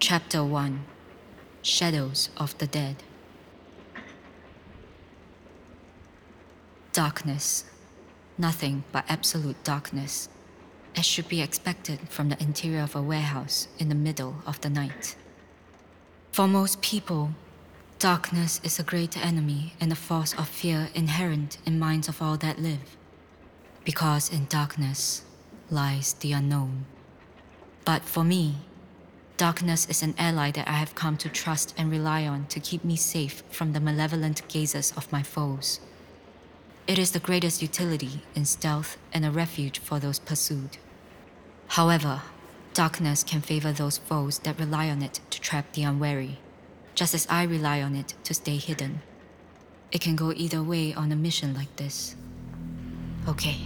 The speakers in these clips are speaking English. Chapter 1. Shadows of the Dead. Darkness. Nothing but absolute darkness, as should be expected from the interior of a warehouse in the middle of the night. For most people, darkness is a great enemy and a force of fear inherent in minds of all that live, because in darkness lies the unknown. But for me, darkness is an ally that I have come to trust and rely on to keep me safe from the malevolent gazes of my foes. It is the greatest utility in stealth and a refuge for those pursued. However, darkness can favor those foes that rely on it to trap the unwary, just as I rely on it to stay hidden. It can go either way on a mission like this. Okay,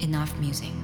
enough musing.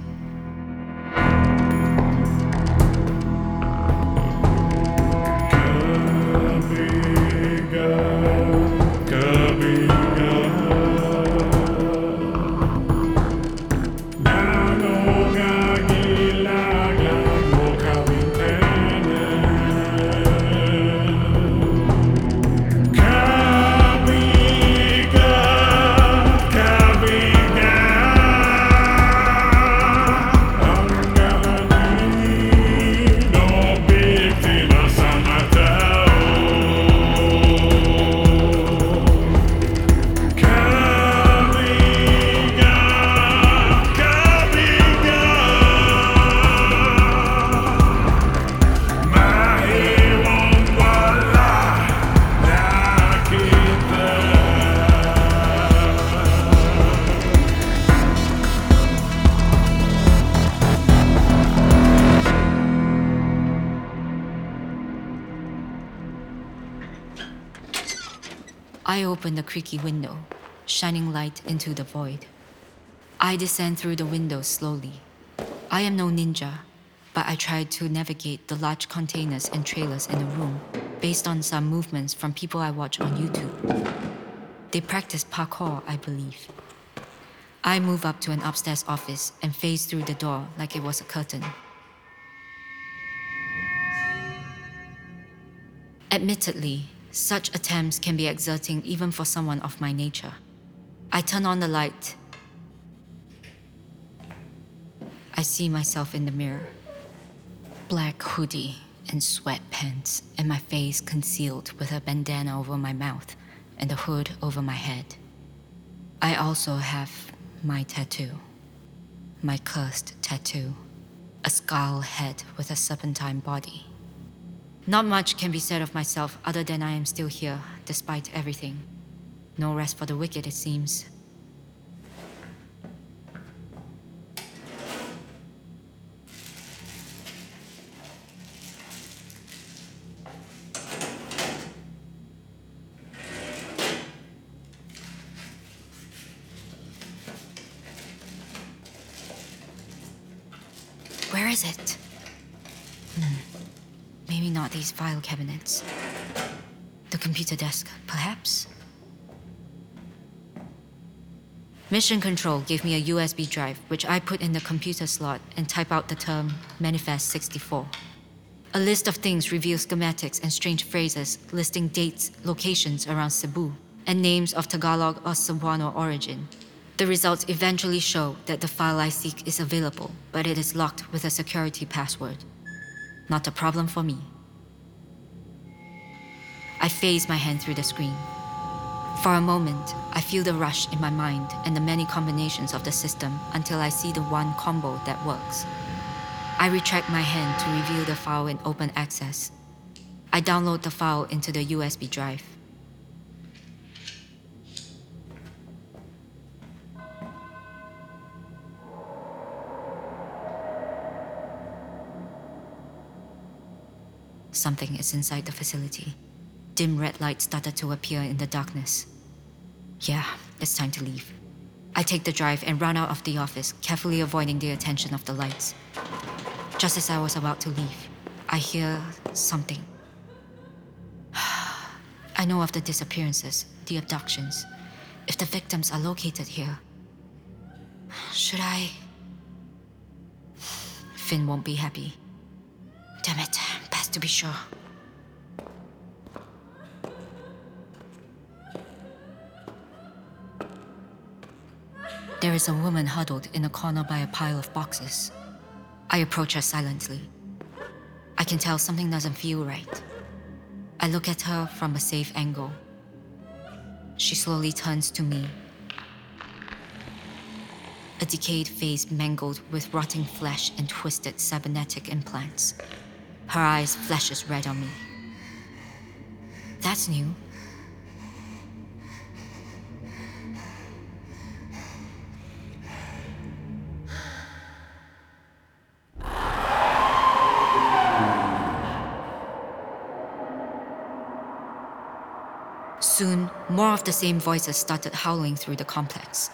I open the creaky window, shining light into the void. I descend through the window slowly. I am no ninja, but I try to navigate the large containers and trailers in the room based on some movements from people I watch on YouTube. They practice parkour, I believe. I move up to an upstairs office and phase through the door like it was a curtain. Admittedly, such attempts can be exerting even for someone of my nature. I turn on the light. I see myself in the mirror. Black hoodie and sweatpants, and my face concealed with a bandana over my mouth and a hood over my head. I also have my tattoo. My cursed tattoo. A skull head with a serpentine body. Not much can be said of myself other than I am still here, despite everything. No rest for the wicked, it seems. Where is it? Maybe not these file cabinets. The computer desk, perhaps? Mission Control gave me a USB drive, which I put in the computer slot and type out the term Manifest 64. A list of things reveals schematics and strange phrases listing dates, locations around Cebu, and names of Tagalog or Cebuano origin. The results eventually show that the file I seek is available, but it is locked with a security password. Not a problem for me. I phase my hand through the screen. For a moment, I feel the rush in my mind and the many combinations of the system until I see the one combo that works. I retract my hand to reveal the file in open access. I download the file into the USB drive. Something is inside the facility. Dim red lights started to appear in the darkness. Yeah, it's time to leave. I take the drive and run out of the office, carefully avoiding the attention of the lights. Just as I was about to leave, I hear something. I know of the disappearances, the abductions. If the victims are located here, should I? Finn won't be happy. Damn it. To be sure. There is a woman huddled in a corner by a pile of boxes. I approach her silently. I can tell something doesn't feel right. I look at her from a safe angle. She slowly turns to me. A decayed face mangled with rotting flesh and twisted cybernetic implants. Her eyes flashes red on me. That's new. Soon, more of the same voices started howling through the complex.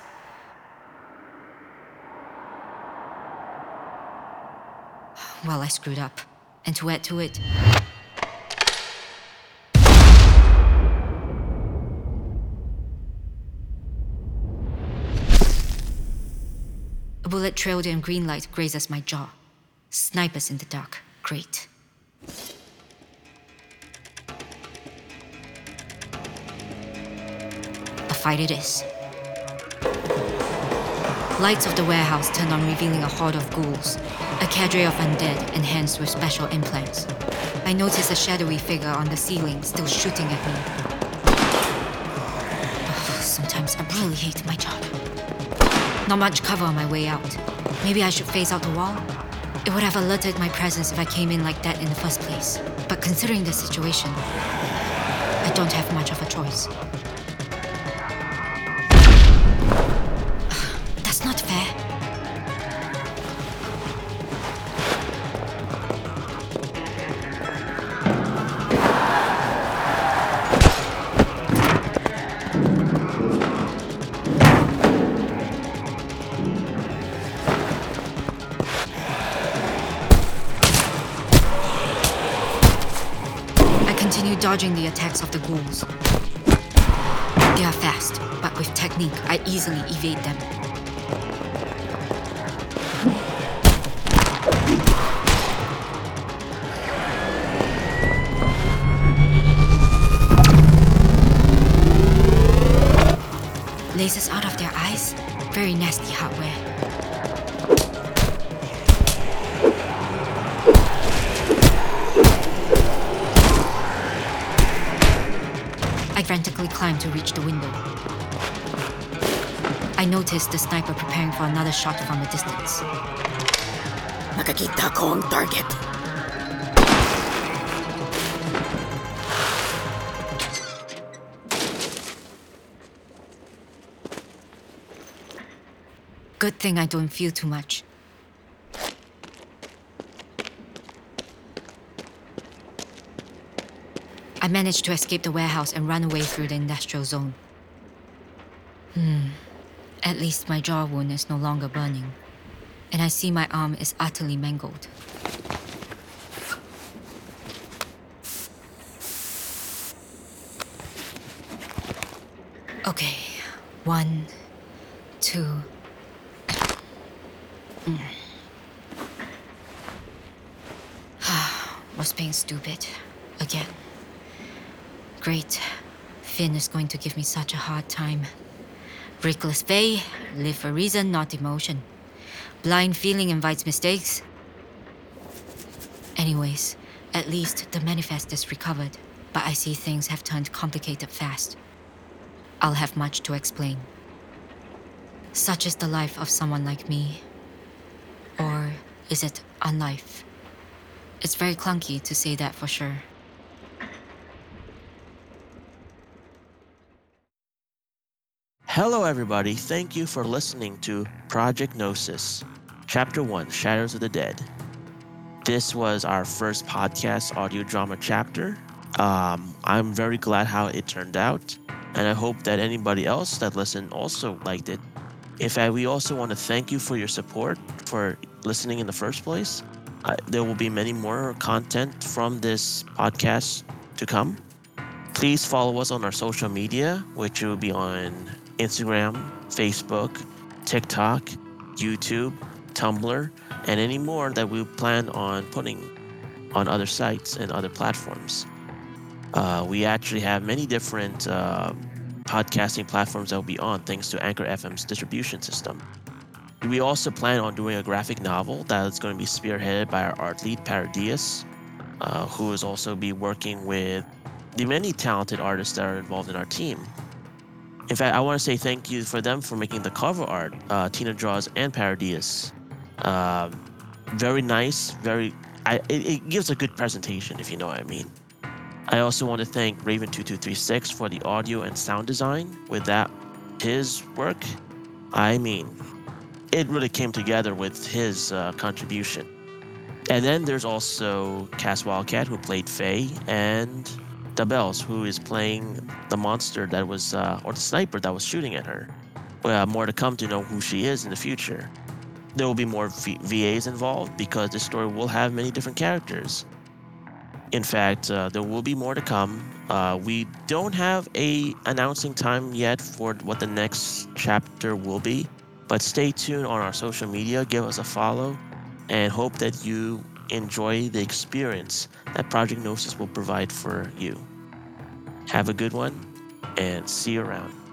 Well, I screwed up, and to add to it... a bullet trailed in green light grazes my jaw. Snipers in the dark. Great. Fight it is. Lights of the warehouse turn on, revealing a horde of ghouls, a cadre of undead enhanced with special implants. I notice a shadowy figure on the ceiling still shooting at me. Oh, sometimes I really hate my job. Not much cover on my way out. Maybe I should phase out the wall? It would have alerted my presence if I came in like that in the first place. But considering the situation, I don't have much of a choice. Dodging the attacks of the ghouls. They are fast, but with technique, I easily evade them. Lasers out of their eyes? Very nasty hardware. Frantically climbed to reach the window. I noticed the sniper preparing for another shot from a distance. Nakakita ko ang target. Good thing I don't feel too much. I managed to escape the warehouse and run away through the industrial zone. At least my jaw wound is no longer burning, and I see my arm is utterly mangled. Okay, 1, 2... Was being stupid again. Great. Finn is going to give me such a hard time. Breakless Bay, live for reason, not emotion. Blind feeling invites mistakes. Anyways, at least the manifest is recovered, but I see things have turned complicated fast. I'll have much to explain. Such is the life of someone like me. Or is it unlife? It's very clunky to say that for sure. Hello everybody, thank you for listening to Project Gnosis, Chapter 1, Shadows of the Dead. This was our first podcast audio drama chapter. I'm very glad how it turned out, and I hope that anybody else that listened also liked it. We also want to thank you for your support, for listening in the first place. There will be many more content from this podcast to come. Please follow us on our social media, which will be on Instagram, Facebook, TikTok, YouTube, Tumblr, and any more that we plan on putting on other sites and other platforms. We actually have many different podcasting platforms they'll be on, thanks to Anchor FM's distribution system. We also plan on doing a graphic novel that is going to be spearheaded by our art lead, Paradeous, who is also be working with the many talented artists that are involved in our team. In fact, I want to say thank you for them for making the cover art, Tina Draws and Paradeous. Very nice, it gives a good presentation, if you know what I mean. I also want to thank Raven2236 for the audio and sound design. Without his work, it really came together with his contribution. And then there's also Cass Wildcat, who played Faye, and Dabels, who is playing the monster that was, or the sniper that was shooting at her. More to come to know who she is in the future. There will be more VAs involved because this story will have many different characters. In fact, there will be more to come. We don't have an announcing time yet for what the next chapter will be, but stay tuned on our social media, give us a follow, and hope that you enjoy the experience that Project Gnosis will provide for you. Have a good one, and see you around.